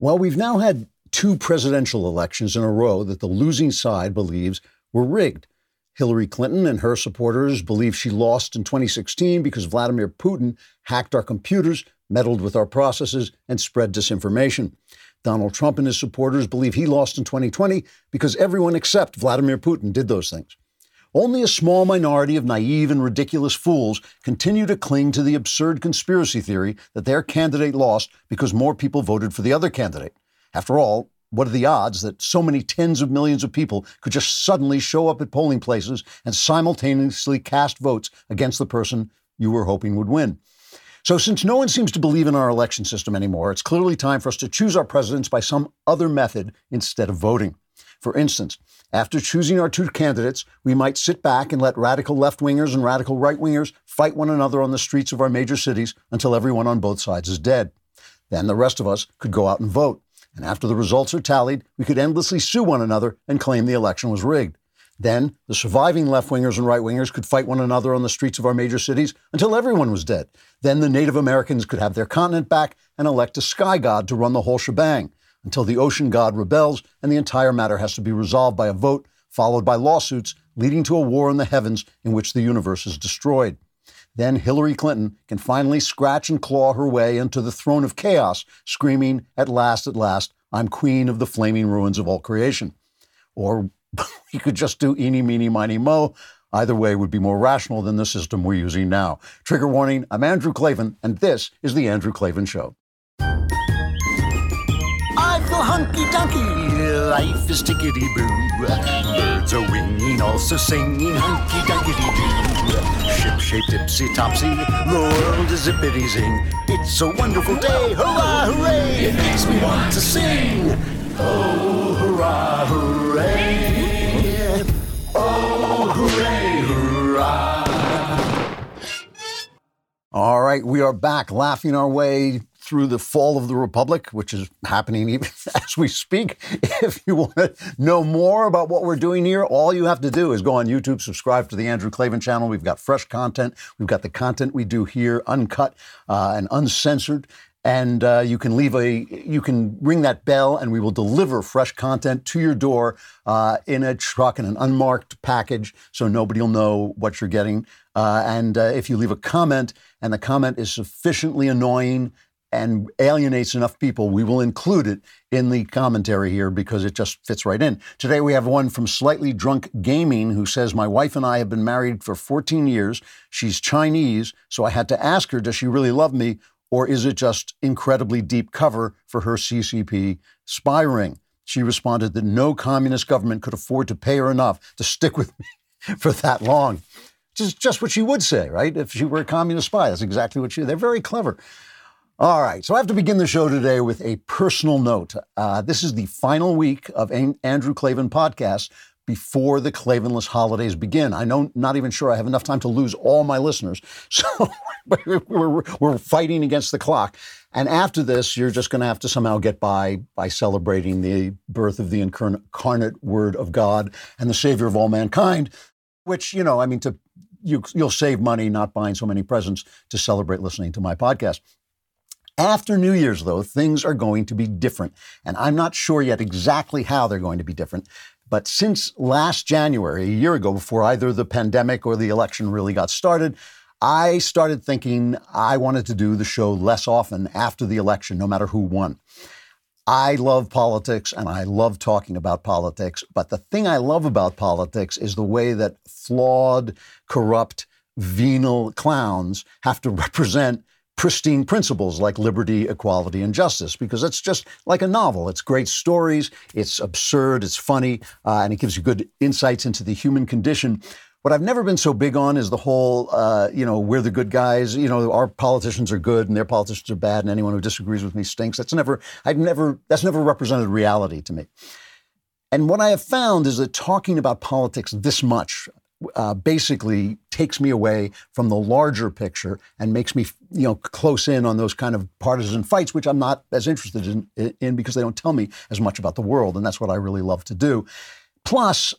Well, we've now had two presidential elections in a row that the losing side believes were rigged. Hillary Clinton and her supporters believe she lost in 2016 because Vladimir Putin hacked our computers, meddled with our processes, and spread disinformation. Donald Trump and his supporters believe he lost in 2020 because everyone except Vladimir Putin did those things. Only a small minority of naive and ridiculous fools continue to cling to the absurd conspiracy theory that their candidate lost because more people voted for the other candidate. After all, what are the odds that so many tens of millions of people could just suddenly show up at polling places and simultaneously cast votes against the person you were hoping would win? So since no one seems to believe in our election system anymore, it's clearly time for us to choose our presidents by some other method instead of voting. For instance, after choosing our two candidates, we might sit back and let radical left-wingers and radical right-wingers fight one another on the streets of our major cities until everyone on both sides is dead. Then the rest of us could go out and vote. And after the results are tallied, we could endlessly sue one another and claim the election was rigged. Then the surviving left-wingers and right-wingers could fight one another on the streets of our major cities until everyone was dead. Then the Native Americans could have their continent back and elect a sky god to run the whole shebang, until the ocean god rebels and the entire matter has to be resolved by a vote, followed by lawsuits, leading to a war in the heavens in which the universe is destroyed. Then Hillary Clinton can finally scratch and claw her way into the throne of chaos, screaming, at last, I'm queen of the flaming ruins of all creation. Or we could just do eeny, meeny, miny, mo. Either way would be more rational than the system we're using now. Trigger warning, I'm Andrew Klavan, and this is The Andrew Klavan Show. I feel hunky-dunky, life is tickety-boo. Birds are winging, also singing, hunky-dunky-doo. Ship-shaped, ipsy-topsy, the world is zippity-zing. It's a wonderful day, hurrah, hooray! It makes me want to sing. Oh, hurrah, hooray! Oh, hooray, hurrah! All right, we are back, laughing our way through the fall of the Republic, which is happening even as we speak. If you want to know more about what we're doing here, all you have to do is go on YouTube, subscribe to the Andrew Klavan channel. We've got fresh content. We've got the content we do here, uncut and uncensored. And you can ring that bell and we will deliver fresh content to your door in a truck, in an unmarked package, so nobody will know what you're getting. And if you leave a comment and the comment is sufficiently annoying and alienates enough people, we will include it in the commentary here because it just fits right in. Today we have one from Slightly Drunk Gaming who says, my wife and I have been married for 14 years. She's Chinese, so I had to ask her, does she really love me or is it just incredibly deep cover for her CCP spy ring? She responded that no communist government could afford to pay her enough to stick with me for that long. Which is just what she would say, right? If she were a communist spy, that's exactly what she would. They're very clever. All right, so I have to begin the show today with a personal note. This is the final week of Andrew Klavan podcast before the Klavanless holidays begin. I know, not even sure I have enough time to lose all my listeners, so we're fighting against the clock. And after this, you're just going to have to somehow get by celebrating the birth of the incarnate Word of God and the Savior of all mankind, which, you know, I mean, you'll save money not buying so many presents to celebrate listening to my podcast. After New Year's, though, things are going to be different, and I'm not sure yet exactly how they're going to be different. But since last January, a year ago, before either the pandemic or the election really got started, I started thinking I wanted to do the show less often after the election, no matter who won. I love politics, and I love talking about politics, but the thing I love about politics is the way that flawed, corrupt, venal clowns have to represent pristine principles like liberty, equality, and justice, because it's just like a novel. It's great stories, it's absurd, it's funny, and it gives you good insights into the human condition. What I've never been so big on is the whole, we're the good guys, our politicians are good and their politicians are bad and anyone who disagrees with me stinks. That's never represented reality to me. And what I have found is that talking about politics this much basically takes me away from the larger picture and makes me, close in on those kind of partisan fights, which I'm not as interested in because they don't tell me as much about the world. And that's what I really love to do. Plus,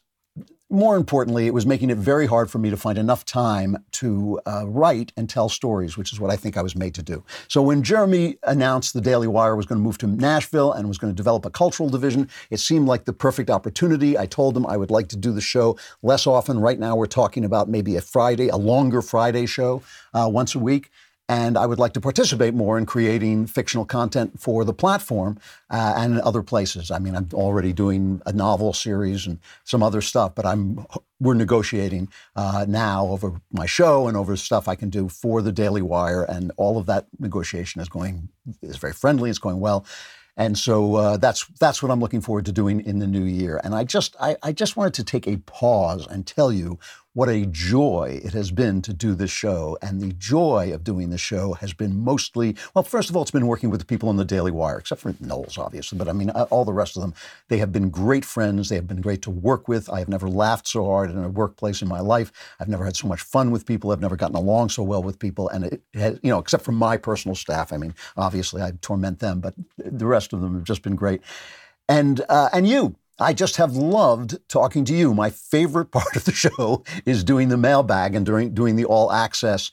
more importantly, it was making it very hard for me to find enough time to write and tell stories, which is what I think I was made to do. So when Jeremy announced the Daily Wire was going to move to Nashville and was going to develop a cultural division, it seemed like the perfect opportunity. I told them I would like to do the show less often. Right now we're talking about maybe a longer Friday show once a week. And I would like to participate more in creating fictional content for the platform and other places. I mean, I'm already doing a novel series and some other stuff, but we're negotiating now over my show and over stuff I can do for the Daily Wire. And all of that negotiation is very friendly. It's going well. And so that's what I'm looking forward to doing in the new year. And I just wanted to take a pause and tell you what a joy it has been to do this show. And the joy of doing this show has been mostly, well, first of all, it's been working with the people on the Daily Wire, except for Knowles, obviously. But I mean, all the rest of them, they have been great friends. They have been great to work with. I have never laughed so hard in a workplace in my life. I've never had so much fun with people. I've never gotten along so well with people. And it has, you know, except for my personal staff. I mean, obviously, I torment them, but the rest of them have just been great. And you. I just have loved talking to you. My favorite part of the show is doing the mailbag and doing the all-access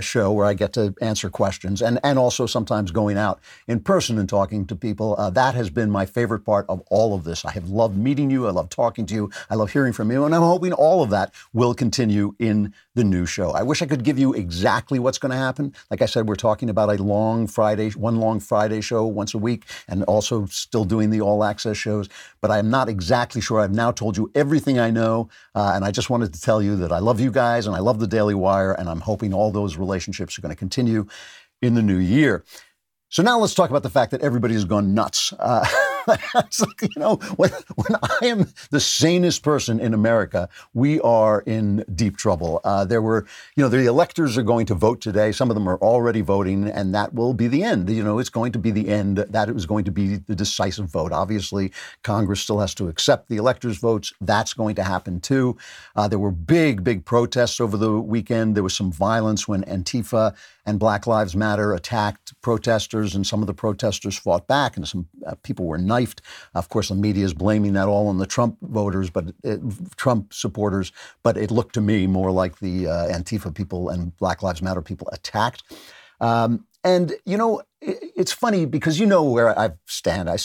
show where I get to answer questions and also sometimes going out in person and talking to people. That has been my favorite part of all of this. I have loved meeting you. I love talking to you. I love hearing from you. And I'm hoping all of that will continue in the new show. I wish I could give you exactly what's going to happen. Like I said, we're talking about one long Friday show once a week and also still doing the all-access shows. But I'm not exactly sure. I've now told you everything I know. And I just wanted to tell you that I love you guys and I love the Daily Wire. And I'm hoping all those relationships are going to continue in the new year. So now let's talk about the fact that everybody's gone nuts. It's like, you know, when I am the sanest person in America, we are in deep trouble. The electors are going to vote today. Some of them are already voting, and that will be the end. You know, it's going to be the end. That it was going to be the decisive vote. Obviously, Congress still has to accept the electors' votes. That's going to happen, too. There were big, big protests over the weekend. There was some violence when Antifa and Black Lives Matter attacked protesters, and some of the protesters fought back, and some people were knifed. Of course, the media is blaming that all on the Trump supporters, but it looked to me more like the Antifa people and Black Lives Matter people attacked. And, you know, it's funny because you know where I stand. I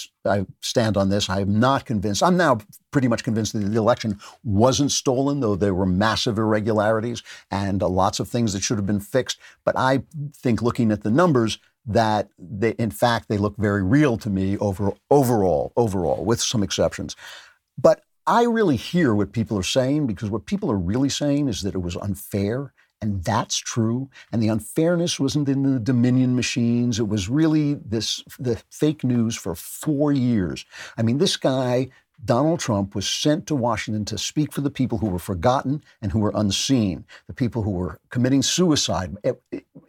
stand on this. I'm not convinced. I'm now pretty much convinced that the election wasn't stolen, though there were massive irregularities and lots of things that should have been fixed. But I think looking at the numbers that, they look very real to me overall, with some exceptions. But I really hear what people are saying, because what people are really saying is that it was unfair. And that's true. And the unfairness wasn't in the Dominion machines. It was really the fake news for 4 years. I mean, this guy, Donald Trump, was sent to Washington to speak for the people who were forgotten and who were unseen, the people who were committing suicide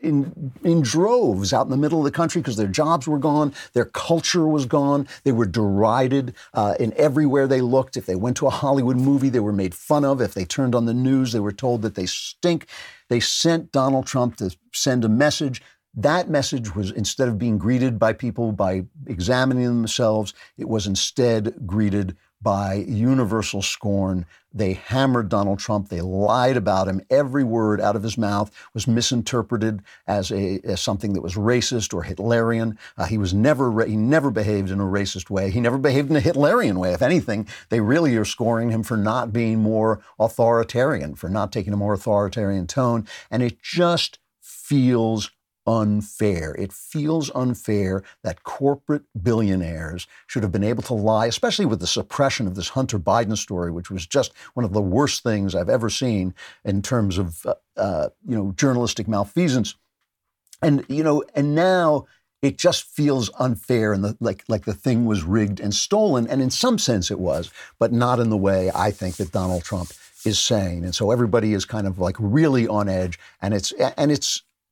in droves out in the middle of the country because their jobs were gone, their culture was gone, they were derided in everywhere they looked. If they went to a Hollywood movie, they were made fun of. If they turned on the news, they were told that they stink. They sent Donald Trump to send a message. That message was, instead of being greeted by people by examining themselves, it was instead greeted by universal scorn. They hammered Donald Trump. They lied about him. Every word out of his mouth was misinterpreted as something that was racist or Hitlerian. He never behaved in a racist way. He never behaved in a Hitlerian way. If anything, they really are scoring him for not being more authoritarian, for not taking a more authoritarian tone. And it just feels unfair. It feels unfair that corporate billionaires should have been able to lie, especially with the suppression of this Hunter Biden story, which was just one of the worst things I've ever seen in terms of journalistic malfeasance. And now it just feels unfair, and like the thing was rigged and stolen. And in some sense it was, but not in the way I think that Donald Trump is saying. And so everybody is kind of like really on edge, and it's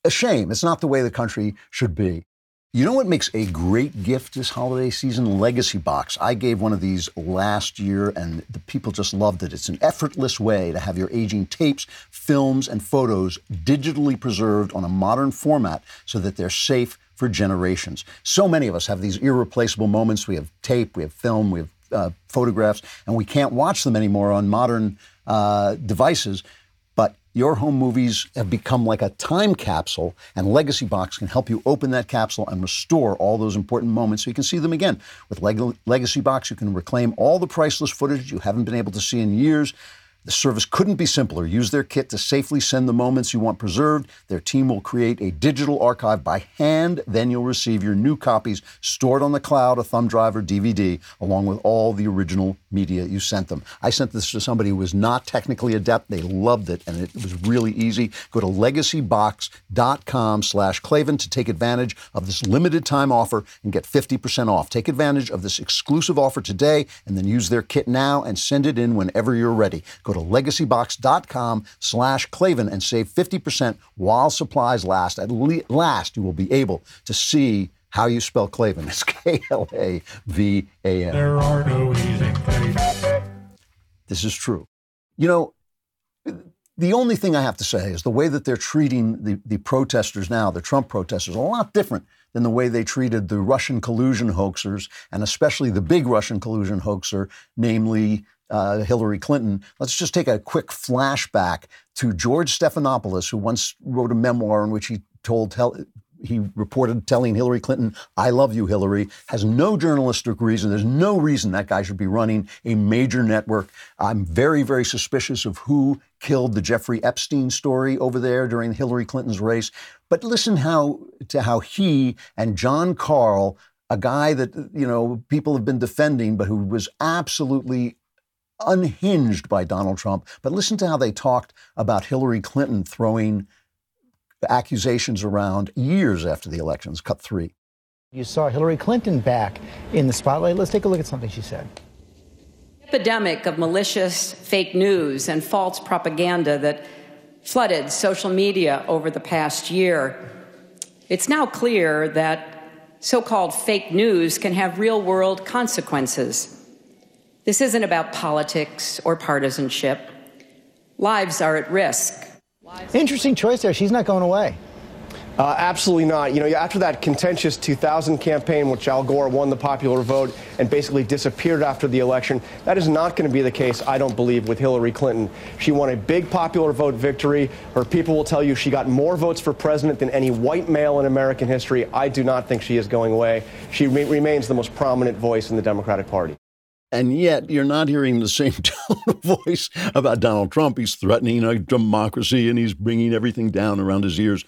a shame. It's not the way the country should be. You know what makes a great gift this holiday season? Legacy Box. I gave one of these last year, and the people just loved it. It's an effortless way to have your aging tapes, films, and photos digitally preserved on a modern format so that they're safe for generations. So many of us have these irreplaceable moments. We have tape, we have film, we have photographs, and we can't watch them anymore on modern devices. But your home movies have become like a time capsule, and Legacy Box can help you open that capsule and restore all those important moments so you can see them again. With Legacy Box, you can reclaim all the priceless footage you haven't been able to see in years. The service couldn't be simpler. Use their kit to safely send the moments you want preserved. Their team will create a digital archive by hand. Then you'll receive your new copies stored on the cloud, a thumb drive, or DVD, along with all the original media you sent them. I sent this to somebody who was not technically adept. They loved it, and it was really easy. Go to legacybox.com/Klavan to take advantage of this limited time offer and get 50% off. Take advantage of this exclusive offer today, and then use their kit now and send it in whenever you're ready. Go to legacybox.com/Klavan and save 50% while supplies last. At last, you will be able to see how you spell Klavan. It's Klavan. There are no easy things. This is true. You know, the only thing I have to say is the way that they're treating the protesters now, the Trump protesters, a lot different than the way they treated the Russian collusion hoaxers, and especially the big Russian collusion hoaxer, namely Hillary Clinton. Let's just take a quick flashback to George Stephanopoulos, who once wrote a memoir in which he reported telling Hillary Clinton, "I love you, Hillary." Has no journalistic reason. There's no reason that guy should be running a major network. I'm very, very suspicious of who killed the Jeffrey Epstein story over there during Hillary Clinton's race. But listen how he and John Karl, a guy that, you know, people have been defending, but who was absolutely unhinged by Donald Trump. But listen to how they talked about Hillary Clinton throwing accusations around years after the elections. Cut 3. You saw Hillary Clinton back in the spotlight. Let's take a look at something she said. The epidemic of malicious fake news and false propaganda that flooded social media over the past year. It's now clear that so-called fake news can have real-world consequences. This isn't about politics or partisanship. Lives are at risk. Interesting choice there. She's not going away. Absolutely not. You know, after that contentious 2000 campaign, which Al Gore won the popular vote and basically disappeared after the election, that is not going to be the case, I don't believe, with Hillary Clinton. She won a big popular vote victory. Her people will tell you she got more votes for president than any white male in American history. I do not think she is going away. She remains the most prominent voice in the Democratic Party. And yet you're not hearing the same tone of voice about Donald Trump. He's threatening our democracy, and he's bringing everything down around his ears.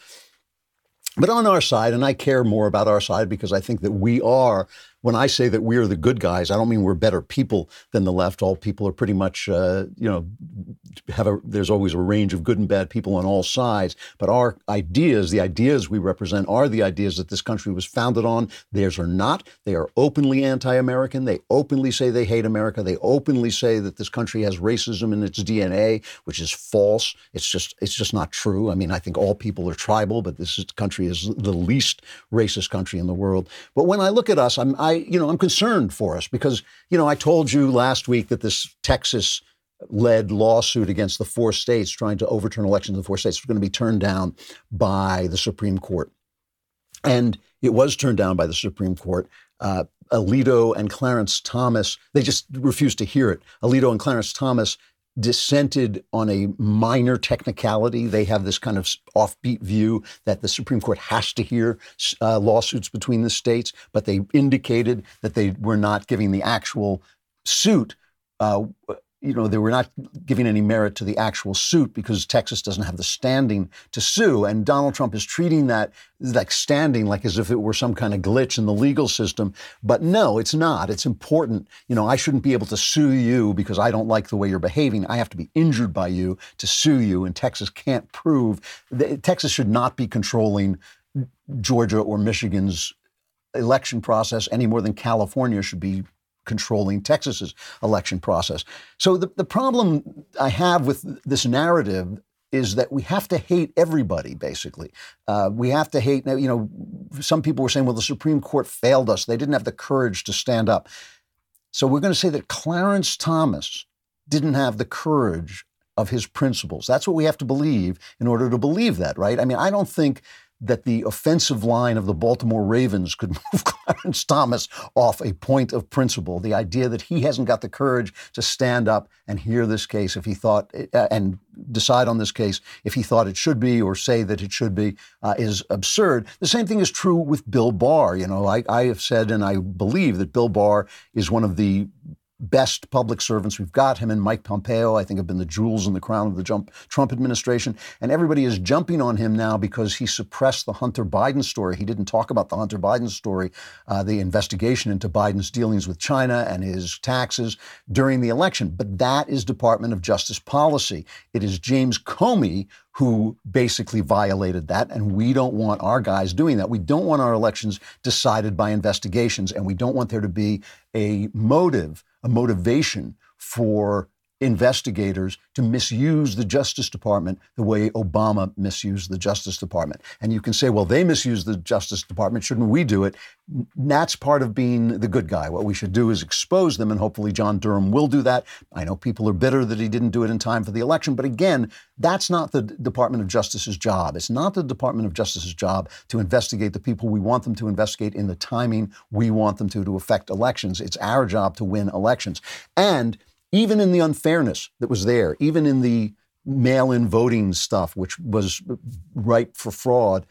But on our side, and I care more about our side because I think that we are, when I say that we are the good guys, I don't mean we're better people than the left. All people are pretty much, there's always a range of good and bad people on all sides. But our ideas, the ideas we represent, are the ideas that this country was founded on. Theirs are not. They are openly anti-American. They openly say they hate America. They openly say that this country has racism in its DNA, which is false. It's just not true. I mean, I think all people are tribal, but this country is the least racist country in the world. But when I look at us, I'm concerned for us because, you know, I told you last week that this Texas-led lawsuit against the four states trying to overturn elections in the four states was going to be turned down by the Supreme Court. And it was turned down by the Supreme Court. Alito and Clarence Thomas, they just refused to hear it. Alito and Clarence Thomas dissented on a minor technicality. They have this kind of offbeat view that the Supreme Court has to hear lawsuits between the states, but they indicated that they were not giving the actual suit. They were not giving any merit to the actual suit because Texas doesn't have the standing to sue. And Donald Trump is treating that standing like as if it were some kind of glitch in the legal system. But no, it's not. It's important. You know, I shouldn't be able to sue you because I don't like the way you're behaving. I have to be injured by you to sue you. And Texas can't prove that. Texas should not be controlling Georgia or Michigan's election process any more than California should be controlling Texas's election process. So the problem I have with this narrative is that we have to hate everybody, basically. We have to hate, you know, some people were saying, well, the Supreme Court failed us. They didn't have the courage to stand up. So we're going to say that Clarence Thomas didn't have the courage of his principles. That's what we have to believe in order to believe that, right? I mean, I don't think that the offensive line of the Baltimore Ravens could move Clarence Thomas off a point of principle, the idea that he hasn't got the courage to stand up and hear this case if he thought, and decide on this case if he thought it should be or say that it should be, is absurd. The same thing is true with Bill Barr. You know, I have said and I believe that Bill Barr is one of the best public servants we've got. Him and Mike Pompeo, I think, have been the jewels in the crown of the Trump administration. And everybody is jumping on him now because he suppressed the Hunter Biden story. He didn't talk about the Hunter Biden story, the investigation into Biden's dealings with China and his taxes during the election. But that is Department of Justice policy. It is James Comey who basically violated that, and we don't want our guys doing that. We don't want our elections decided by investigations, and we don't want there to be a motive, a motivation for investigators to misuse the Justice Department the way Obama misused the Justice Department. And you can say, well, they misused the Justice Department, shouldn't we do it? That's part of being the good guy. What we should do is expose them, and hopefully John Durham will do that. I know people are bitter that he didn't do it in time for the election, but again, that's not the Department of Justice's job. It's not the Department of Justice's job to investigate the people we want them to investigate in the timing we want them to affect elections. It's our job to win elections. And even in the unfairness that was there, even in the mail-in voting stuff, which was ripe for fraud,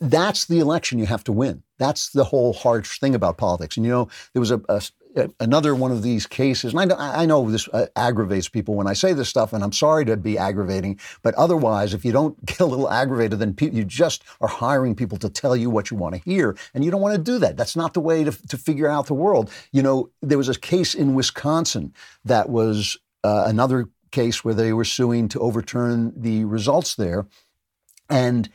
that's the election you have to win. That's the whole harsh thing about politics. And, you know, there was another one of these cases, and I know this aggravates people when I say this stuff, and I'm sorry to be aggravating, but otherwise, if you don't get a little aggravated, then you just are hiring people to tell you what you want to hear, and you don't want to do that. That's not the way to figure out the world. You know, there was a case in Wisconsin that was another case where they were suing to overturn the results there, and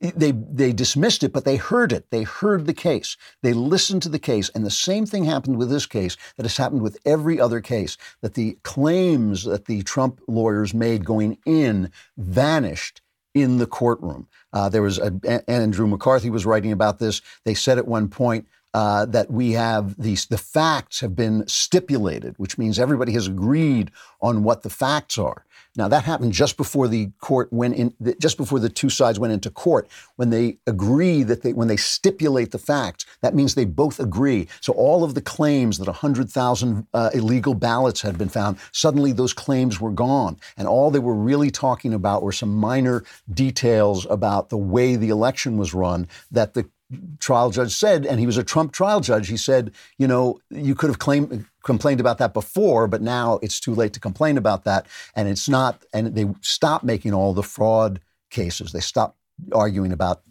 They dismissed it, but they heard it. They heard the case. They listened to the case. And the same thing happened with this case that has happened with every other case, that the claims that the Trump lawyers made going in vanished in the courtroom. There was Andrew McCarthy was writing about this. They said at one point, that we have the facts have been stipulated, which means everybody has agreed on what the facts are. Now that happened just before the court went in, just before the two sides went into court. When they agree when they stipulate the facts, that means they both agree. So all of the claims that 100,000 illegal ballots had been found, suddenly those claims were gone, and all they were really talking about were some minor details about the way the election was run that the trial judge said, and he was a Trump trial judge, he said, you know, you could have complained about that before, but now it's too late to complain about that. And it's not, and they stopped making all the fraud cases. They stopped arguing about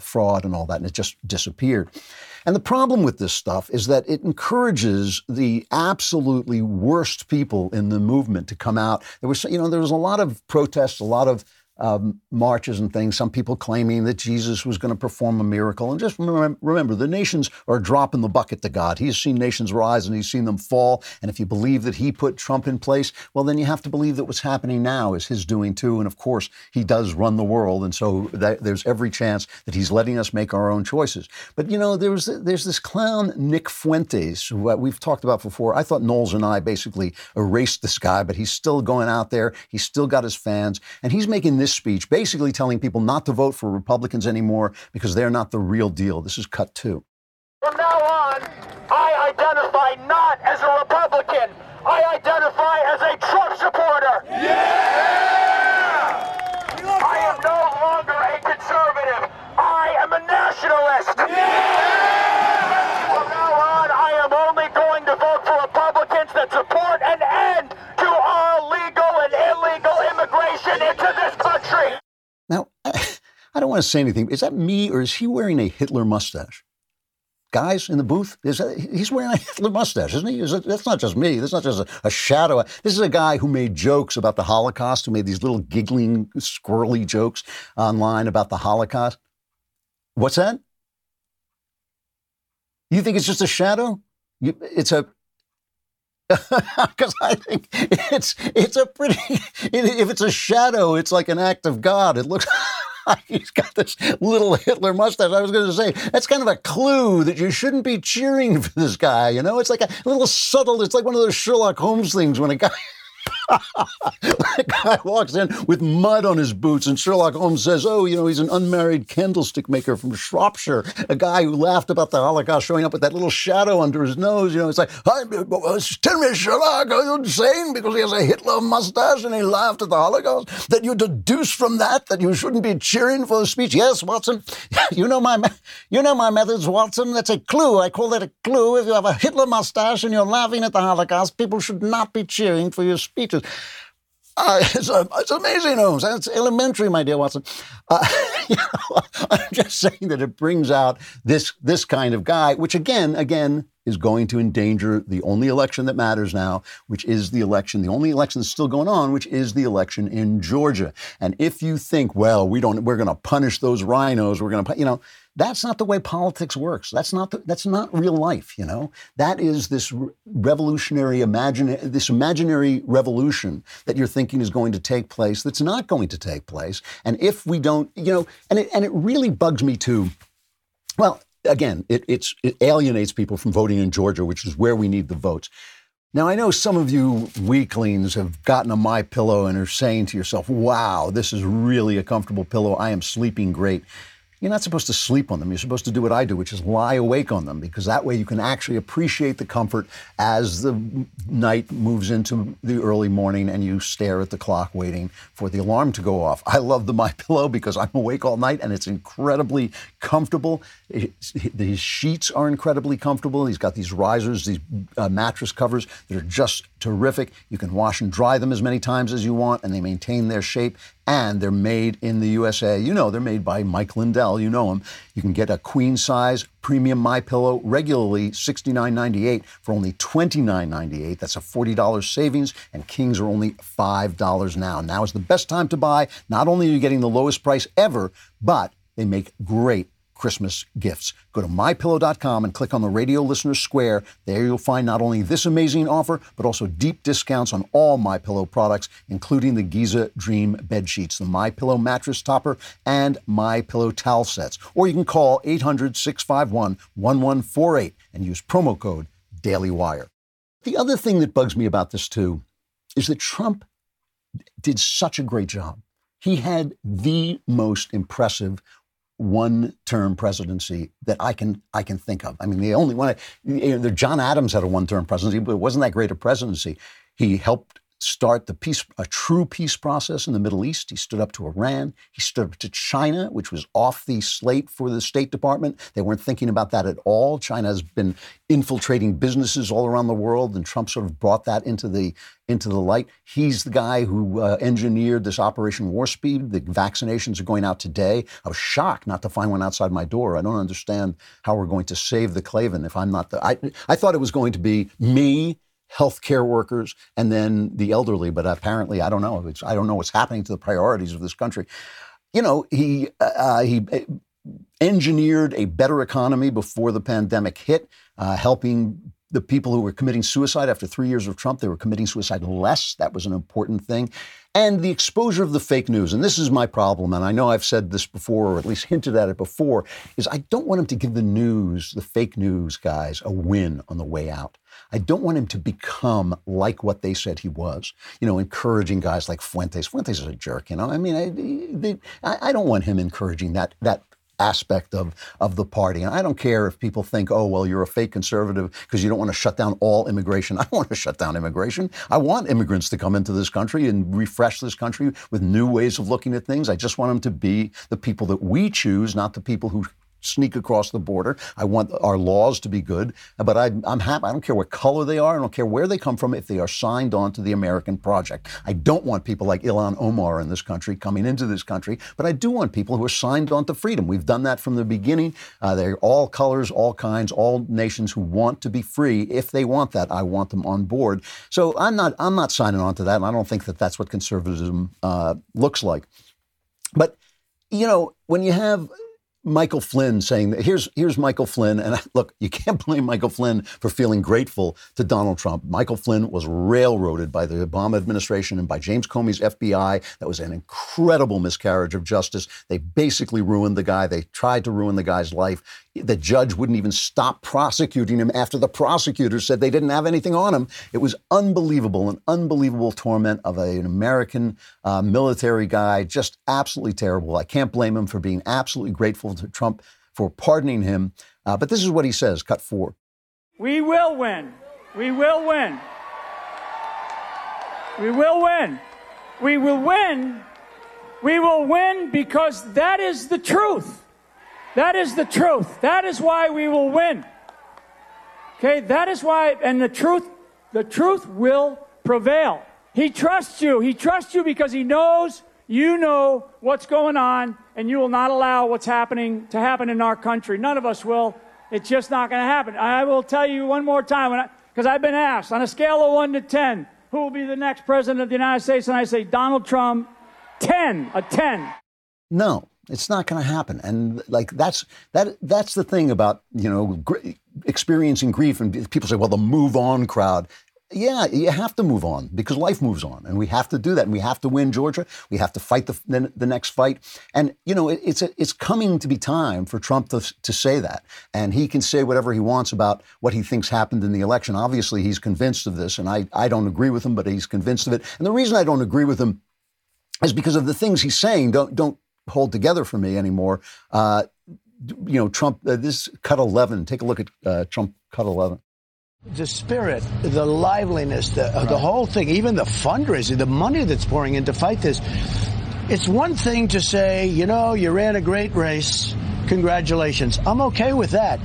fraud and all that, and it just disappeared. And the problem with this stuff is that it encourages the absolutely worst people in the movement to come out. There was a lot of protests, a lot of marches and things, some people claiming that Jesus was going to perform a miracle. And just remember, the nations are a drop in the bucket to God. He's seen nations rise and he's seen them fall. And if you believe that he put Trump in place, well, then you have to believe that what's happening now is his doing too. And of course, he does run the world. And so there's every chance that he's letting us make our own choices. But, you know, there's this clown, Nick Fuentes, who we've talked about before. I thought Knowles and I basically erased this guy, but he's still going out there. He's still got his fans. And he's making this speech, basically telling people not to vote for Republicans anymore because they're not the real deal. This is cut two. From now on, I identify not as a Republican. I identify as a Trump supporter. Yeah! I am no longer a conservative. I am a nationalist. Yeah! From now on, I am only going to vote for Republicans that support an end to our legal and illegal immigration into this country. Now, I don't want to say anything. Is that me, or is he wearing a Hitler mustache? Guys in the booth, he's wearing a Hitler mustache, isn't he? That's not just me. That's not just a shadow. This is a guy who made jokes about the Holocaust, who made these little giggling, squirrely jokes online about the Holocaust. What's that? You think it's just a shadow? It's a... Because I think it's a pretty... If it's a shadow, it's like an act of God. It looks like he's got this little Hitler mustache. I was going to say, that's kind of a clue that you shouldn't be cheering for this guy, you know? It's like a little subtle... It's like one of those Sherlock Holmes things when a guy... The guy walks in with mud on his boots, and Sherlock Holmes says, oh, you know, he's an unmarried candlestick maker from Shropshire, a guy who laughed about the Holocaust showing up with that little shadow under his nose. You know, it's like, tell me, Sherlock, are you insane because he has a Hitler mustache and he laughed at the Holocaust? That you deduce from that you shouldn't be cheering for the speech? Yes, Watson, you know my methods, Watson. That's a clue. I call that a clue. If you have a Hitler mustache and you're laughing at the Holocaust, people should not be cheering for your speeches. It's amazing, Holmes. It's elementary, my dear Watson. I'm just saying that it brings out this kind of guy, which again, is going to endanger the only election that matters now, which is the only election that's still going on, which is the election in Georgia. And if you think, well, we're going to punish those rhinos, that's not the way politics works. That's not real life, you know. That is this imaginary revolution that you're thinking is going to take place that's not going to take place. And if we don't, and it really bugs me too. Well, again, it alienates people from voting in Georgia, which is where we need the votes. Now, I know some of you weaklings have gotten a MyPillow and are saying to yourself, wow, this is really a comfortable pillow. I am sleeping great. You're not supposed to sleep on them. You're supposed to do what I do, which is lie awake on them, because that way you can actually appreciate the comfort as the night moves into the early morning and you stare at the clock waiting for the alarm to go off. I love the MyPillow because I'm awake all night and it's incredibly comfortable. His sheets are incredibly comfortable. He's got these risers, these mattress covers that are just terrific. You can wash and dry them as many times as you want, and they maintain their shape. And they're made in the USA. You know, they're made by Mike Lindell. You know him. You can get a queen size premium MyPillow regularly $69.98 for only $29.98. That's a $40 savings, and Kings are only $5 now. Now is the best time to buy. Not only are you getting the lowest price ever, but they make great Christmas gifts. Go to MyPillow.com and click on the radio listener square. There you'll find not only this amazing offer, but also deep discounts on all MyPillow products, including the Giza Dream bed sheets, the MyPillow mattress topper, and MyPillow towel sets. Or you can call 800-651-1148 and use promo code DailyWire. The other thing that bugs me about this too is that Trump did such a great job. He had the most impressive one-term presidency that I can think of. I mean, the only one, John Adams had a one-term presidency, but it wasn't that great a presidency. He helped start a true peace process in the Middle East. He stood up to Iran. He stood up to China, which was off the slate for the State Department. They weren't thinking about that at all. China has been infiltrating businesses all around the world, and Trump sort of brought that into the light. He's the guy who engineered this Operation Warp Speed. The vaccinations are going out today. I was shocked not to find one outside my door. I don't understand how we're going to save the Klavan if I'm not the... I thought it was going to be me, healthcare workers, and then the elderly, but apparently, I don't know. I don't know what's happening to the priorities of this country. You know, he engineered a better economy before the pandemic hit, helping the people who were committing suicide. After 3 years of Trump, they were committing suicide less. That was an important thing. And the exposure of the fake news, and this is my problem, and I know I've said this before, or at least hinted at it before, is I don't want him to give the fake news guys, a win on the way out. I don't want him to become like what they said he was, encouraging guys like Fuentes. Fuentes is a jerk, I mean, I don't want him encouraging that aspect of the party. And I don't care if people think, oh, well, you're a fake conservative because you don't want to shut down all immigration. I don't want to shut down immigration. I want immigrants to come into this country and refresh this country with new ways of looking at things. I just want them to be the people that we choose, not the people who sneak across the border. I want our laws to be good, but I'm happy. I don't care what color they are. I don't care where they come from if they are signed on to the American project. I don't want people like Ilhan Omar in this country coming into this country, but I do want people who are signed on to freedom. We've done that from the beginning. They're all colors, all kinds, all nations who want to be free. If they want that, I want them on board. So I'm not signing on to that, and I don't think that that's what conservatism looks like. But, when you have Michael Flynn saying that here's Michael Flynn. And look, you can't blame Michael Flynn for feeling grateful to Donald Trump. Michael Flynn was railroaded by the Obama administration and by James Comey's FBI. That was an incredible miscarriage of justice. They basically ruined the guy. They tried to ruin the guy's life. The judge wouldn't even stop prosecuting him after the prosecutor said they didn't have anything on him. It was unbelievable, an unbelievable torment of an American military guy, just absolutely terrible. I can't blame him for being absolutely grateful to Trump for pardoning him. But this is what he says, cut four. We will win. We will win. We will win. We will win. We will win because that is the truth. That is the truth. That is why we will win. Okay, that is why, and the truth will prevail. He trusts you. He trusts you because he knows you know what's going on, and you will not allow what's happening to happen in our country. None of us will. It's just not going to happen. I will tell you one more time, because I've been asked, on a scale of 1 to 10, who will be the next president of the United States? And I say, Donald Trump, 10, a 10. No. It's not going to happen. And like that's the thing about, you know, experiencing grief. And people say, well, the move on crowd. Yeah, you have to move on because life moves on. And we have to do that. And we have to win Georgia. We have to fight the next fight. And, you know, it's coming to be time for Trump to say that. And he can say whatever he wants about what he thinks happened in the election. Obviously, he's convinced of this. And I don't agree with him, but he's convinced of it. And the reason I don't agree with him is because of the things he's saying don't hold together for me anymore. You know, Trump, this cut 11, take a look at Trump cut 11. The spirit, the liveliness, the whole thing, even the fundraising, the money that's pouring in to fight this. It's one thing to say, you know, you ran a great race. Congratulations. I'm okay with that.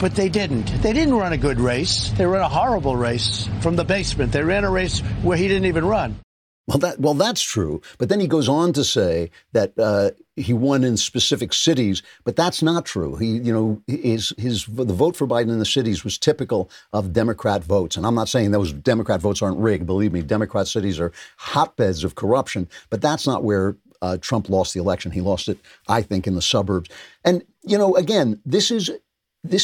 But they didn't. They didn't run a good race. They ran a horrible race from the basement. They ran a race where he didn't even run. Well, that's true. But then he goes on to say that he won in specific cities, but that's not true. He, you know, the vote for Biden in the cities was typical of Democrat votes. And I'm not saying those Democrat votes aren't rigged. Believe me, Democrat cities are hotbeds of corruption. But that's not where Trump lost the election. He lost it, I think, in the suburbs. And, you know, again, the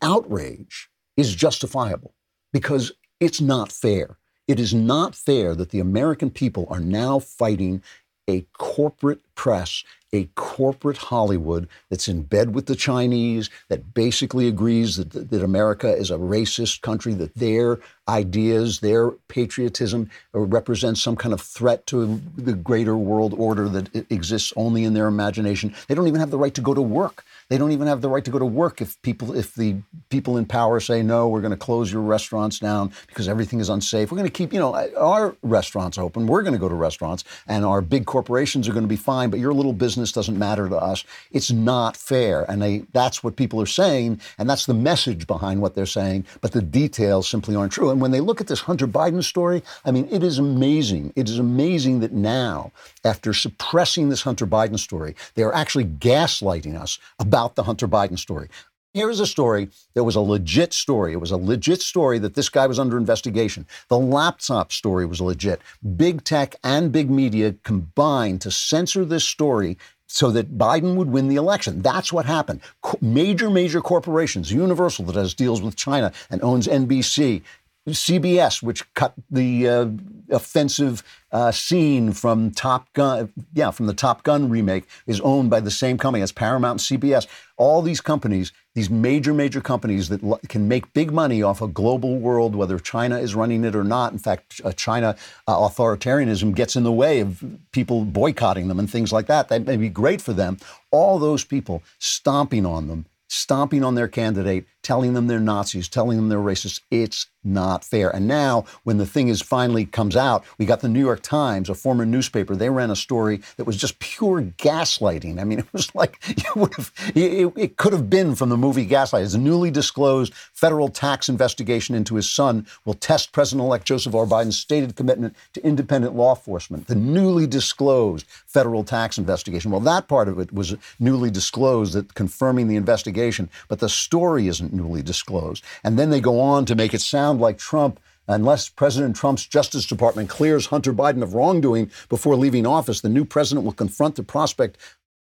outrage is justifiable because it's not fair. It is not fair that the American people are now fighting a corporate press, a corporate Hollywood that's in bed with the Chinese, that basically agrees that America is a racist country, that their ideas, their patriotism represents some kind of threat to the greater world order that exists only in their imagination. They don't even have the right to go to work. They don't even have the right to go to work if the people in power say, no, we're going to close your restaurants down because everything is unsafe. We're going to keep, you know, our restaurants open. We're going to go to restaurants and our big corporations are going to be fine. But your little business doesn't matter to us. It's not fair. And that's what people are saying. And that's the message behind what they're saying. But the details simply aren't true. And when they look at this Hunter Biden story, I mean, it is amazing. It is amazing that now, after suppressing this Hunter Biden story, they are actually gaslighting us about the Hunter Biden story. Here is a story that was a legit story. It was a legit story that this guy was under investigation. The laptop story was legit. Big tech and big media combined to censor this story so that Biden would win the election. That's what happened. Major corporations, Universal, that has deals with China and owns NBC, CBS, which cut the offensive scene from Top Gun, from the Top Gun remake, is owned by the same company as Paramount and CBS. All these companies, these major companies that can make big money off a global world, whether China is running it or not. In fact, China authoritarianism gets in the way of people boycotting them and things like that. That may be great for them. All those people stomping on them, stomping on their candidate, telling them they're Nazis, telling them they're racist. It's not fair. And now, when the thing is finally comes out, we got the New York Times, a former newspaper. They ran a story that was just pure gaslighting. I mean, it was like it could have been from the movie Gaslight. It's a newly disclosed federal tax investigation into his son will test President-elect Joseph R. Biden's stated commitment to independent law enforcement. The newly disclosed federal tax investigation. Well, that part of it was newly disclosed, that confirming the investigation, but the story isn't newly disclosed. And then they go on to make it sound like Trump, unless President Trump's Justice Department clears Hunter Biden of wrongdoing before leaving office, the new president will confront the prospect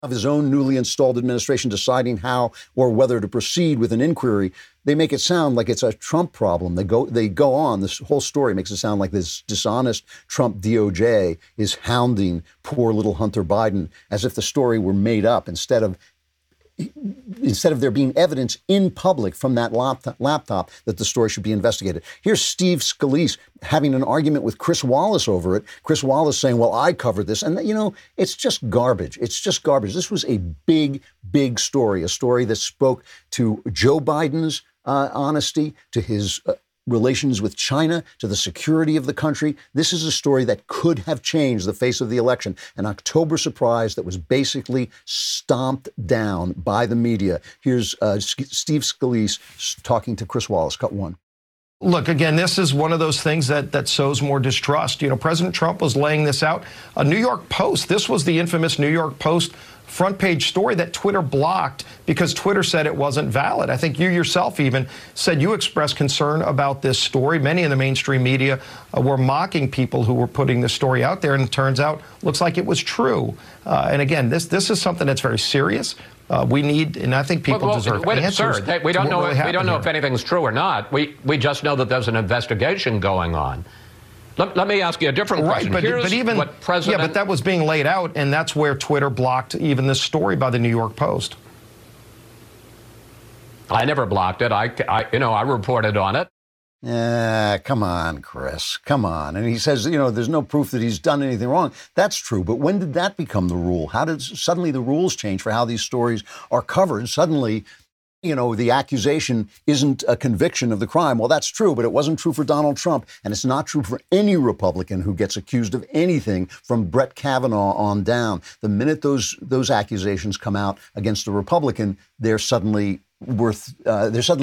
of his own newly installed administration deciding how or whether to proceed with an inquiry. They make it sound like it's a Trump problem. They go on. This whole story makes it sound like this dishonest Trump DOJ is hounding poor little Hunter Biden, as if the story were made up, instead of there being evidence in public from that laptop that the story should be investigated. Here's Steve Scalise having an argument with Chris Wallace over it. Chris Wallace saying, well, I covered this. And, you know, it's just garbage. It's just garbage. This was a big, big story, a story that spoke to Joe Biden's honesty, to his relations with China, to the security of the country. This is a story that could have changed the face of the election. An October surprise that was basically stomped down by the media. Here's Steve Scalise talking to Chris Wallace. Cut one. Look, again, this is one of those things that sows more distrust. You know, President Trump was laying this out. A New York Post, this was the infamous New York Post front page story that Twitter blocked because Twitter said it wasn't valid. I think you yourself even said you expressed concern about this story. Many in the mainstream media were mocking people who were putting this story out there, and it turns out looks like it was true. And again, this is something that's very serious. We need, and I think people deserve answers. Sir, we don't know. Really we don't know here. If anything's true or not. We just know that there's an investigation going on. Let me ask you a different question. Right, but that was being laid out, and that's where Twitter blocked even this story by the New York Post. I never blocked it. I reported on it. Come on, Chris. Come on. And he says, you know, there's no proof that he's done anything wrong. That's true. But when did that become the rule? How did suddenly the rules change for how these stories are covered? Suddenly, you know, the accusation isn't a conviction of the crime. Well, that's true, but it wasn't true for Donald Trump, and it's not true for any Republican who gets accused of anything from Brett Kavanaugh on down. The minute those accusations come out against a Republican, they're suddenly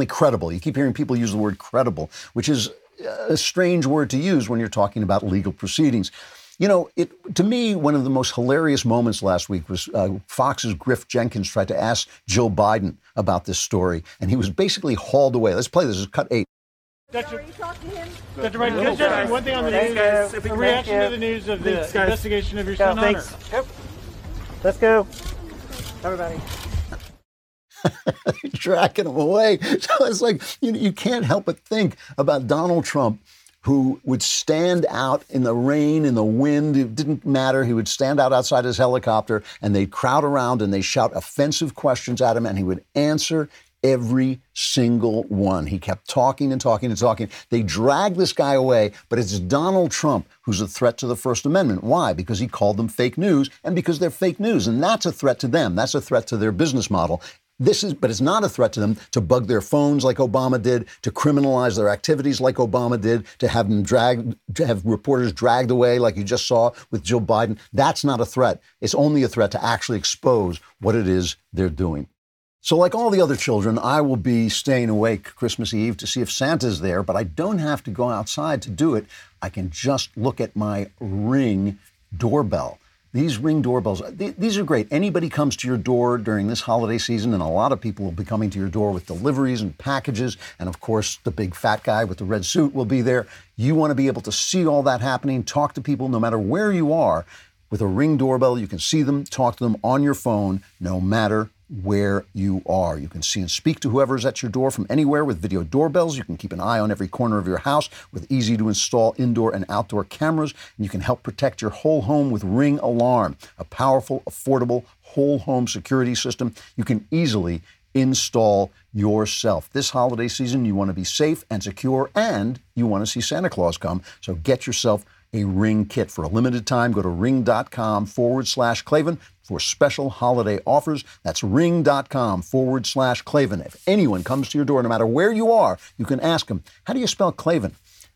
credible. You keep hearing people use the word credible, which is a strange word to use when you're talking about legal proceedings. You know, to me, one of the most hilarious moments last week was Fox's Griff Jenkins tried to ask Jill Biden about this story, and he was basically hauled away. Let's play this. This is cut 8. Are you talking to him? Dr. Biden, can I just one thing on the news? A reaction to the news of the investigation of your son, Hunter. Yep. Let's go, everybody. Tracking him away. So it's like, you can't help but think about Donald Trump, who would stand out in the rain, in the wind. It didn't matter. He would stand out outside his helicopter, and they'd crowd around, and they'd shout offensive questions at him, and he would answer every single one. He kept talking and talking and talking. They dragged this guy away, but it's Donald Trump who's a threat to the First Amendment. Why? Because he called them fake news, and because they're fake news, and that's a threat to them. That's a threat to their business model. But it's not a threat to them to bug their phones like Obama did, to criminalize their activities like Obama did, to have reporters dragged away like you just saw with Jill Biden. That's not a threat. It's only a threat to actually expose what it is they're doing. So like all the other children, I will be staying awake Christmas Eve to see if Santa's there, but I don't have to go outside to do it. I can just look at my Ring doorbell. These Ring doorbells, these are great. Anybody comes to your door during this holiday season, and a lot of people will be coming to your door with deliveries and packages. And of course, the big fat guy with the red suit will be there. You want to be able to see all that happening, talk to people no matter where you are. With a Ring doorbell, you can see them, talk to them on your phone, no matter where you are. You can see and speak to whoever's at your door from anywhere with video doorbells. You can keep an eye on every corner of your house with easy to install indoor and outdoor cameras. And you can help protect your whole home with Ring Alarm, a powerful, affordable whole home security system you can easily install yourself. This holiday season, you want to be safe and secure, and you want to see Santa Claus come. So get yourself a Ring kit. For a limited time, go to ring.com/Klavan for special holiday offers. That's ring.com/Klavan. If anyone comes to your door, no matter where you are, you can ask him, how do you spell Klavan?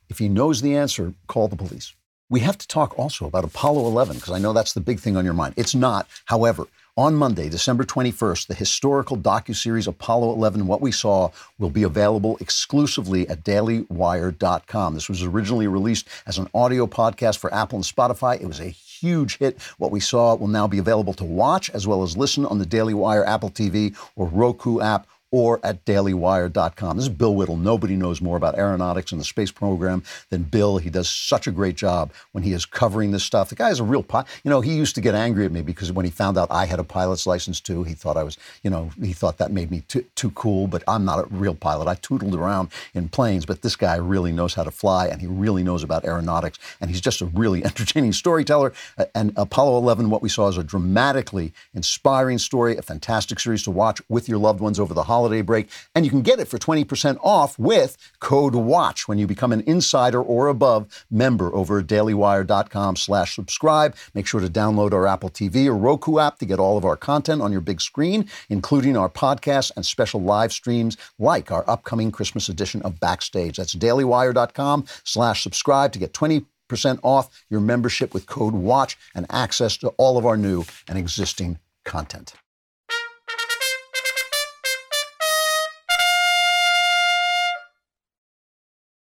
If he knows the answer, call the police. We have to talk also about Apollo 11, because I know that's the big thing on your mind. It's not, however. On Monday, December 21st, the historical docuseries Apollo 11, What We Saw, will be available exclusively at dailywire.com. This was originally released as an audio podcast for Apple and Spotify. It was a huge hit. What We Saw will now be available to watch as well as listen on the Daily Wire Apple TV or Roku app, or at dailywire.com. This is Bill Whittle. Nobody knows more about aeronautics and the space program than Bill. He does such a great job when he is covering this stuff. The guy is a real pilot. You know, he used to get angry at me because when he found out I had a pilot's license too, he thought I was, you know, he thought that made me too cool, but I'm not a real pilot. I tootled around in planes, but this guy really knows how to fly and he really knows about aeronautics. And he's just a really entertaining storyteller. And Apollo 11, what we saw, is a dramatically inspiring story, a fantastic series to watch with your loved ones over the holiday break. And you can get it for 20% off with code WATCH when you become an insider or above member over at dailywire.com/subscribe. Make sure to download our Apple TV or Roku app to get all of our content on your big screen, including our podcasts and special live streams like our upcoming Christmas edition of Backstage. That's dailywire.com/subscribe to get 20% off your membership with code WATCH and access to all of our new and existing content.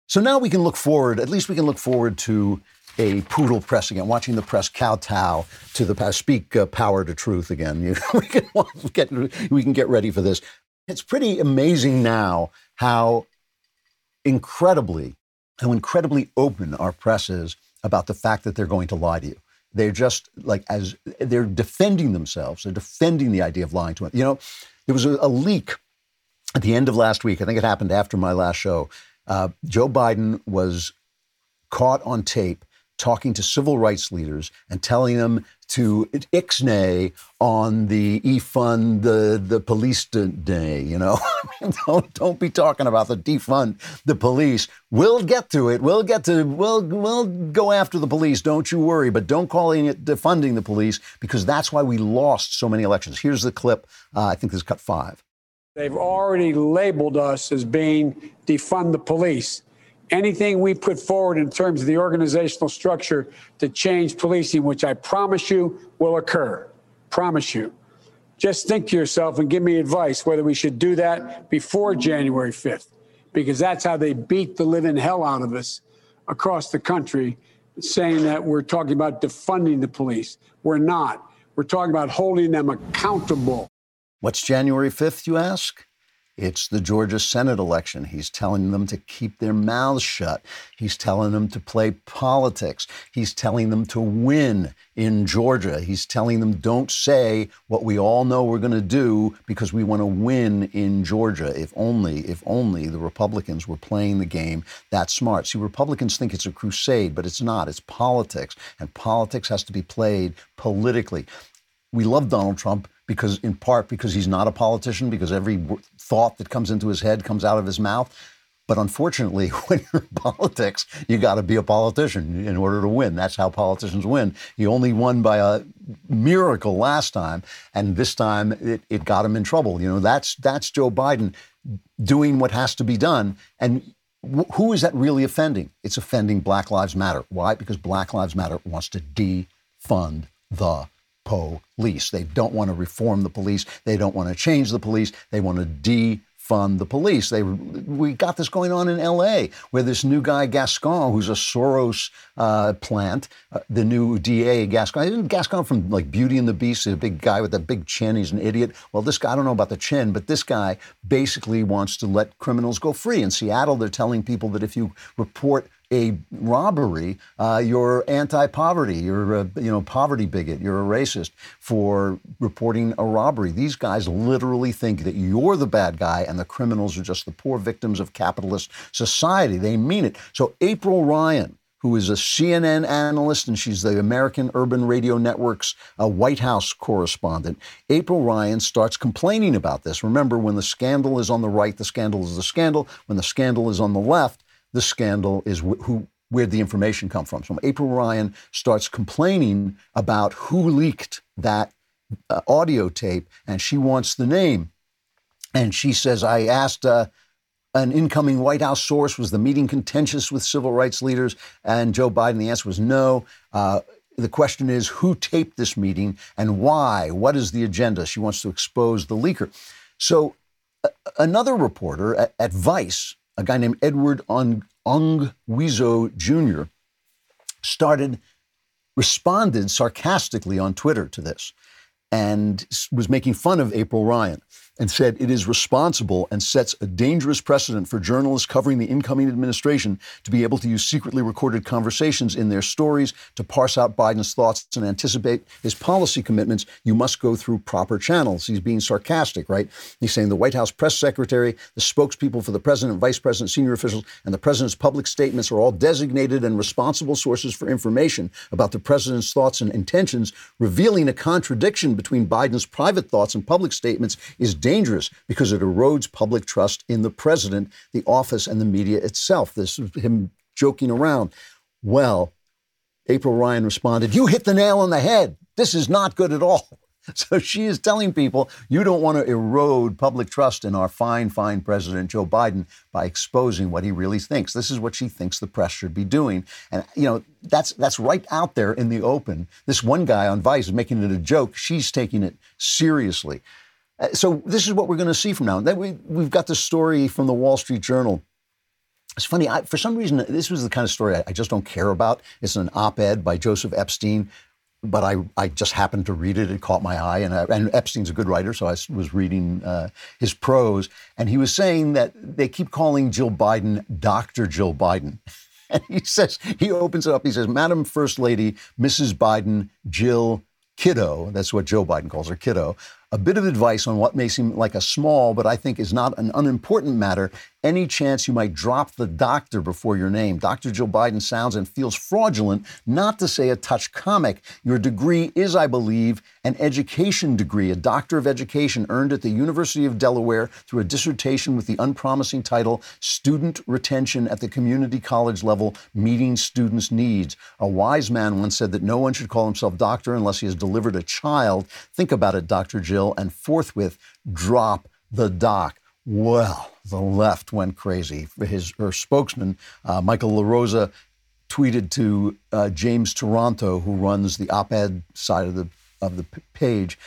So now we can look forward, at least we can look forward to a poodle press again, watching the press kowtow to the speak power to truth again. We can get ready for this. It's pretty amazing now how incredibly open our press is about the fact that they're going to lie to you. They're just like, as they're defending themselves, they're defending the idea of lying to it. You know, there was a leak at the end of last week. I think it happened after my last show. Joe Biden was caught on tape talking to civil rights leaders and telling them to ixnay on the defund the police day, you know. Don't be talking about the defund the police. We'll get to it. We'll go after the police. Don't you worry. But don't call it defunding the police, because that's why we lost so many elections. Here's the clip. I think this is cut 5. They've already labeled us as being defund the police. Anything we put forward in terms of the organizational structure to change policing, which I promise you will occur. Promise you. Just think to yourself and give me advice whether we should do that before January 5th, because that's how they beat the living hell out of us across the country, saying that we're talking about defunding the police. We're not. We're talking about holding them accountable. What's January 5th, you ask? It's the Georgia Senate election. He's telling them to keep their mouths shut. He's telling them to play politics. He's telling them to win in Georgia. He's telling them, don't say what we all know we're going to do because we want to win in Georgia. If only the Republicans were playing the game that smart. See, Republicans think it's a crusade, but it's not. It's politics, and politics has to be played politically. We love Donald Trump because, in part, because he's not a politician, because every thought that comes into his head comes out of his mouth. But unfortunately, when you're in politics, you got to be a politician in order to win. That's how politicians win. He only won by a miracle last time, and this time it got him in trouble. You know, that's Joe Biden doing what has to be done. And who is that really offending? It's offending Black Lives Matter. Why? Because Black Lives Matter wants to defund the police. They don't want to reform the police. They don't want to change the police. They want to defund the police. We got this going on in L.A., where this new guy, Gascon, who's a Soros plant, the new DA, Gascon. Isn't Gascon from, like, Beauty and the Beast? He's a big guy with a big chin. He's an idiot. Well, this guy, I don't know about the chin, but this guy basically wants to let criminals go free. In Seattle, they're telling people that if you report a robbery, you're anti-poverty, you're a poverty bigot, you're a racist for reporting a robbery. These guys literally think that you're the bad guy and the criminals are just the poor victims of capitalist society. They mean it. So April Ryan, who is a CNN analyst, and she's the American Urban Radio Network's White House correspondent. April Ryan starts complaining about this. Remember, when the scandal is on the right, the scandal is the scandal. When the scandal is on the left, the scandal is where'd the information come from. So April Ryan starts complaining about who leaked that audio tape, and she wants the name. And she says, I asked an incoming White House source, was the meeting contentious with civil rights leaders? And Joe Biden, the answer was no. The question is, who taped this meeting and why? What is the agenda? She wants to expose the leaker. So another reporter at Vice, a guy named Edward Ongwizo Jr., responded sarcastically on Twitter to this and was making fun of April Ryan. and said it is responsible and sets a dangerous precedent for journalists covering the incoming administration to be able to use secretly recorded conversations in their stories to parse out Biden's thoughts and anticipate his policy commitments. You must go through proper channels. He's being sarcastic, right? He's saying the White House press secretary, the spokespeople for the president, vice president, senior officials, and the president's public statements are all designated and responsible sources for information about the president's thoughts and intentions. Revealing a contradiction between Biden's private thoughts and public statements is dangerous because it erodes public trust in the president, the office, and the media itself. This is him joking around. Well, April Ryan responded, "You hit the nail on the head. This is not good at all." So she is telling people, you don't want to erode public trust in our fine, fine president, Joe Biden, by exposing what he really thinks. This is what she thinks the press should be doing. And, you know, that's right out there in the open. This one guy on Vice is making it a joke. She's taking it seriously. So this is what we're going to see from now. Then we've got the story from the Wall Street Journal. It's funny. For some reason, this was the kind of story I just don't care about. It's an op-ed by Joseph Epstein, but I just happened to read it. It caught my eye. And Epstein's a good writer, so I was reading his prose. And he was saying that they keep calling Jill Biden Dr. Jill Biden. And he says, he opens it up. He says, "Madam First Lady, Mrs. Biden, Jill Kiddo," that's what Joe Biden calls her, Kiddo, "a bit of advice on what may seem like a small, but I think is not an unimportant matter. Any chance you might drop the doctor before your name. Dr. Jill Biden sounds and feels fraudulent, not to say a touch comic. Your degree is, I believe, an education degree, a doctor of education earned at the University of Delaware through a dissertation with the unpromising title, Student Retention at the Community College Level, Meeting Students' Needs. A wise man once said that no one should call himself doctor unless he has delivered a child. Think about it, Dr. Jill, and forthwith drop the doc." Well, the left went crazy. Her spokesman, Michael LaRosa, tweeted to James Taranto, who runs the op-ed side of the page,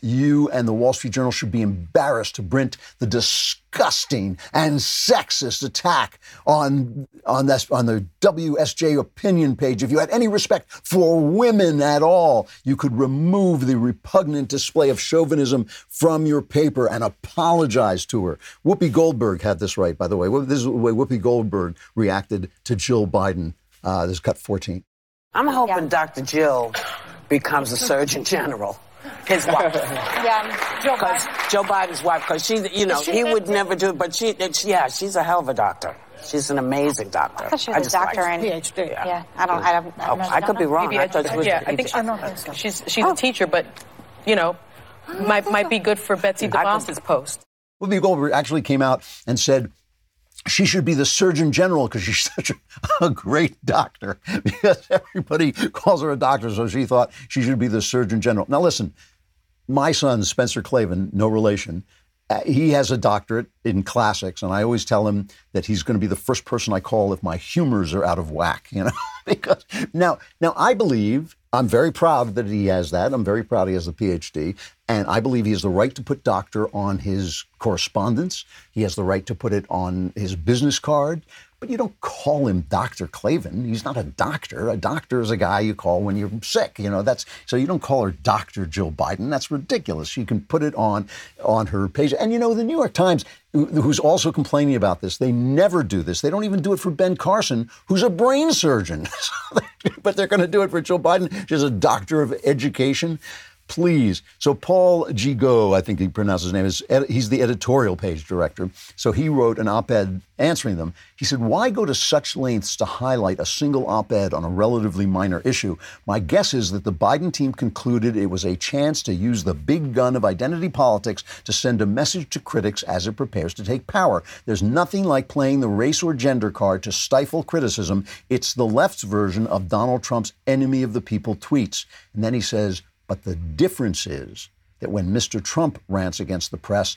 "You and the Wall Street Journal should be embarrassed to print the disgusting and sexist attack on the WSJ opinion page. If you had any respect for women at all, you could remove the repugnant display of chauvinism from your paper and apologize to her." Whoopi Goldberg had this right, by the way. This is the way Whoopi Goldberg reacted to Jill Biden. This is cut 14. "I'm hoping Dr. Jill becomes the Surgeon General, his wife." Yeah, Joe Biden. Joe Biden's wife, because she, you know, he would never do it, but she's a hell of a doctor. She's an amazing doctor. I thought she was a doctor and PhD. Yeah, I don't know. I could be wrong. Maybe I think she's a teacher, but you know, might be good for Betsy DeVos's post. Whoopi Goldberg actually came out and said she should be the Surgeon General because she's such a great doctor, because everybody calls her a doctor. So she thought she should be the Surgeon General. Now, listen, my son, Spencer Klavan, no relation, he has a doctorate in classics. And I always tell him that he's going to be the first person I call if my humors are out of whack, you know, because now I believe, I'm very proud that he has that. I'm very proud he has the PhD. And I believe he has the right to put doctor on his correspondence. He has the right to put it on his business card. But you don't call him Dr. Klavan. He's not a doctor. A doctor is a guy you call when you're sick. You know, so you don't call her Dr. Jill Biden. That's ridiculous. She can put it on her page. And, you know, the New York Times, who's also complaining about this, they never do this. They don't even do it for Ben Carson, who's a brain surgeon. But they're going to do it for Jill Biden. She's a doctor of education. Please. So Paul Gigot, I think he pronounced his name, he's the editorial page director. So he wrote an op-ed answering them. He said, "Why go to such lengths to highlight a single op-ed on a relatively minor issue? My guess is that the Biden team concluded it was a chance to use the big gun of identity politics to send a message to critics as it prepares to take power. There's nothing like playing the race or gender card to stifle criticism. It's the left's version of Donald Trump's enemy of the people tweets." And then he says, "But the difference is that when Mr. Trump rants against the press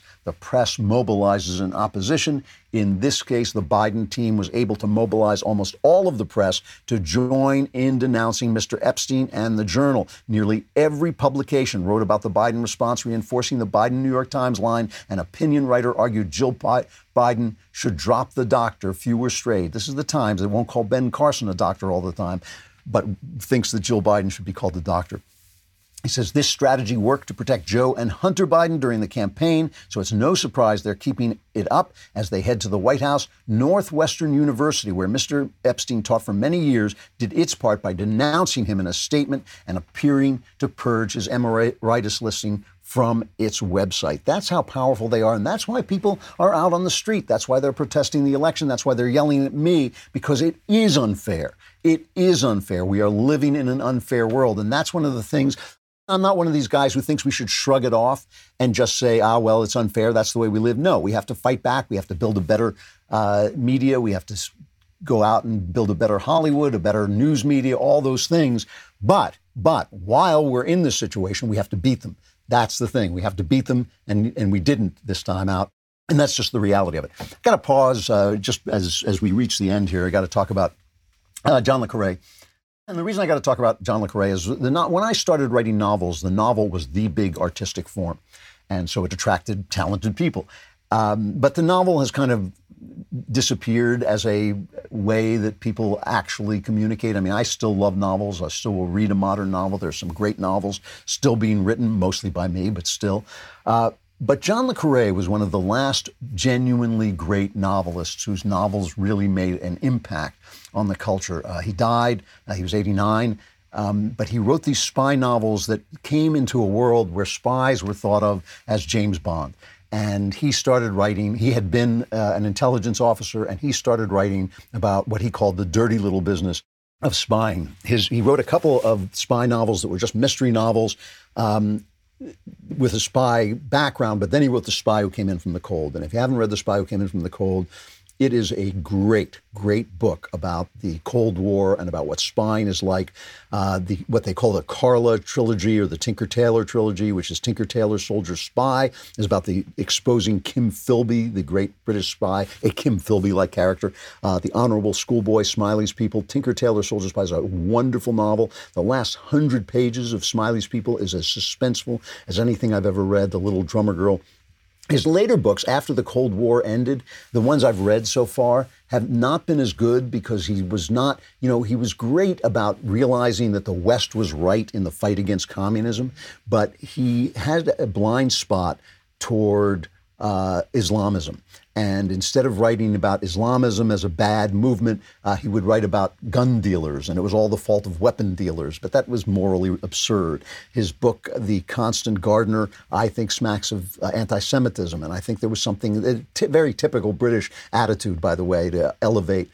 mobilizes in opposition. In this case, the Biden team was able to mobilize almost all of the press to join in denouncing Mr. Epstein and the Journal. Nearly every publication wrote about the Biden response, reinforcing the Biden New York Times line. An opinion writer argued Jill Biden should drop the doctor. Few were strayed." This is the Times. They won't call Ben Carson a doctor all the time, but thinks that Jill Biden should be called the doctor. He says this strategy worked to protect Joe and Hunter Biden during the campaign, so it's no surprise they're keeping it up as they head to the White House. Northwestern University, where Mr. Epstein taught for many years, did its part by denouncing him in a statement and appearing to purge his emeritus listing from its website. That's how powerful they are, and that's why people are out on the street. That's why they're protesting the election. That's why they're yelling at me, because it is unfair. It is unfair. We are living in an unfair world, and that's one of the things. I'm not one of these guys who thinks we should shrug it off and just say, well, it's unfair. That's the way we live. No, we have to fight back. We have to build a better media. We have to go out and build a better Hollywood, a better news media, all those things. But while we're in this situation, we have to beat them. That's the thing. We have to beat them, and we didn't this time out. And that's just the reality of it. I've got to pause just as we reach the end here. I got to talk about John le Carré. And the reason I got to talk about John le Carré is when I started writing novels, the novel was the big artistic form. And so it attracted talented people. But the novel has kind of disappeared as a way that people actually communicate. I mean, I still love novels. I still will read a modern novel. There's some great novels still being written, mostly by me, but still. But John le Carré was one of the last genuinely great novelists whose novels really made an impact on the culture. He died. He was 89. But he wrote these spy novels that came into a world where spies were thought of as James Bond. And he started writing. He had been an intelligence officer, and he started writing about what he called the dirty little business of spying. He wrote a couple of spy novels that were just mystery novels, with a spy background, but then he wrote The Spy Who Came In From the Cold. And if you haven't read The Spy Who Came In From the Cold, it is a great, great book about the Cold War and about what spying is like. What they call the Carla trilogy, or the Tinker Tailor trilogy, which is Tinker Tailor Soldier Spy, is about the exposing Kim Philby, the great British spy, a Kim Philby-like character. The Honorable Schoolboy Smiley's People. Tinker Tailor Soldier Spy is a wonderful novel. The last 100 pages of Smiley's People is as suspenseful as anything I've ever read. The Little Drummer Girl. His later books, after the Cold War ended, the ones I've read so far, have not been as good, because he was not, he was great about realizing that the West was right in the fight against communism, but he had a blind spot toward Islamism. And instead of writing about Islamism as a bad movement, he would write about gun dealers, and it was all the fault of weapon dealers. But that was morally absurd. His book, The Constant Gardener, I think smacks of anti-Semitism. And I think there was something, very typical British attitude, by the way, to elevate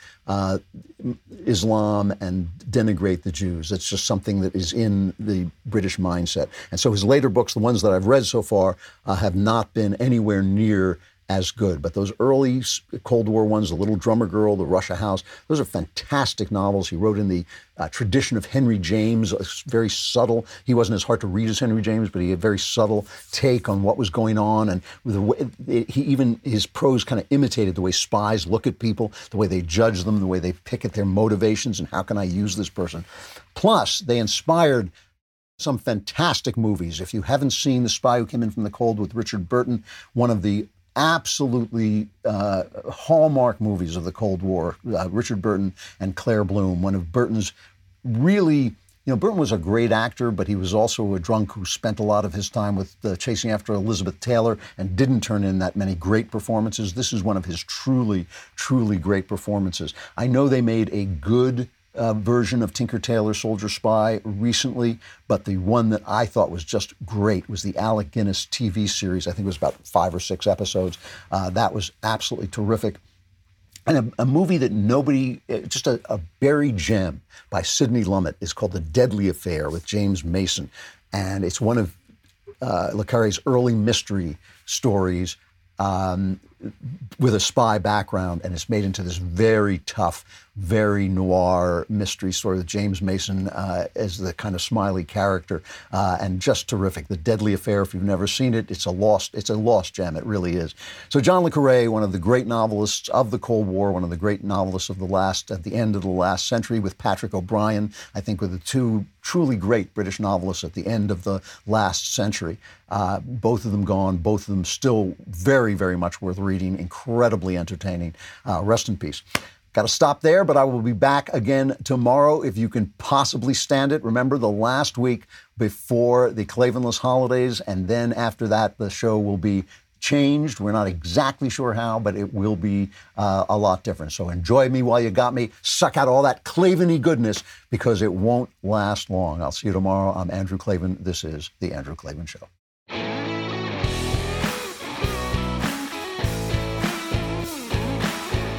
Islam and denigrate the Jews. That's just something that is in the British mindset. And so his later books, the ones that I've read so far, have not been anywhere near as good. But those early Cold War ones, The Little Drummer Girl, The Russia House, those are fantastic novels. He wrote in the tradition of Henry James, very subtle. He wasn't as hard to read as Henry James, but he had a very subtle take on what was going on. And the way his prose kind of imitated the way spies look at people, the way they judge them, the way they pick at their motivations, and how can I use this person? Plus, they inspired some fantastic movies. If you haven't seen The Spy Who Came In From the Cold with Richard Burton, one of the absolutely hallmark movies of the Cold War, Richard Burton and Claire Bloom, one of Burton's really, Burton was a great actor, but he was also a drunk who spent a lot of his time with chasing after Elizabeth Taylor and didn't turn in that many great performances. This is one of his truly, truly great performances. I know they made a good version of Tinker Tailor Soldier Spy recently, but the one that I thought was just great was the Alec Guinness TV series. I think it was about 5 or 6 episodes. That was absolutely terrific. And a movie that nobody, just a buried gem by Sidney Lumet, is called The Deadly Affair with James Mason. And it's one of le Carré's early mystery stories, with a spy background, and it's made into this very tough, very noir mystery story with James Mason as the kind of smiley character, and just terrific. The Deadly Affair, if you've never seen it, it's a lost gem. It really is. So John le Carré, one of the great novelists of the Cold War, one of the great novelists of at the end of the last century, with Patrick O'Brien, I think were the two truly great British novelists at the end of the last century. Both of them gone, both of them still very, very much worth reading, incredibly entertaining. Rest in peace. Got to stop there, but I will be back again tomorrow if you can possibly stand it. Remember, the last week before the Klavanless holidays, and then after that, the show will be changed. We're not exactly sure how, but it will be a lot different. So enjoy me while you got me. Suck out all that Klavan-y goodness, because it won't last long. I'll see you tomorrow. I'm Andrew Klavan. This is The Andrew Klavan Show.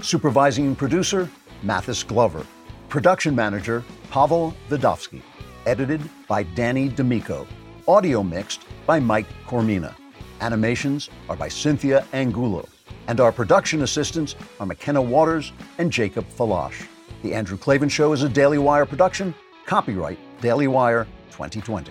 Supervising producer, Mathis Glover. Production manager, Pavel Vidovsky. Edited by Danny D'Amico. Audio mixed by Mike Cormina. Animations are by Cynthia Angulo. And our production assistants are McKenna Waters and Jacob Falash. The Andrew Klavan Show is a Daily Wire production. Copyright Daily Wire 2020.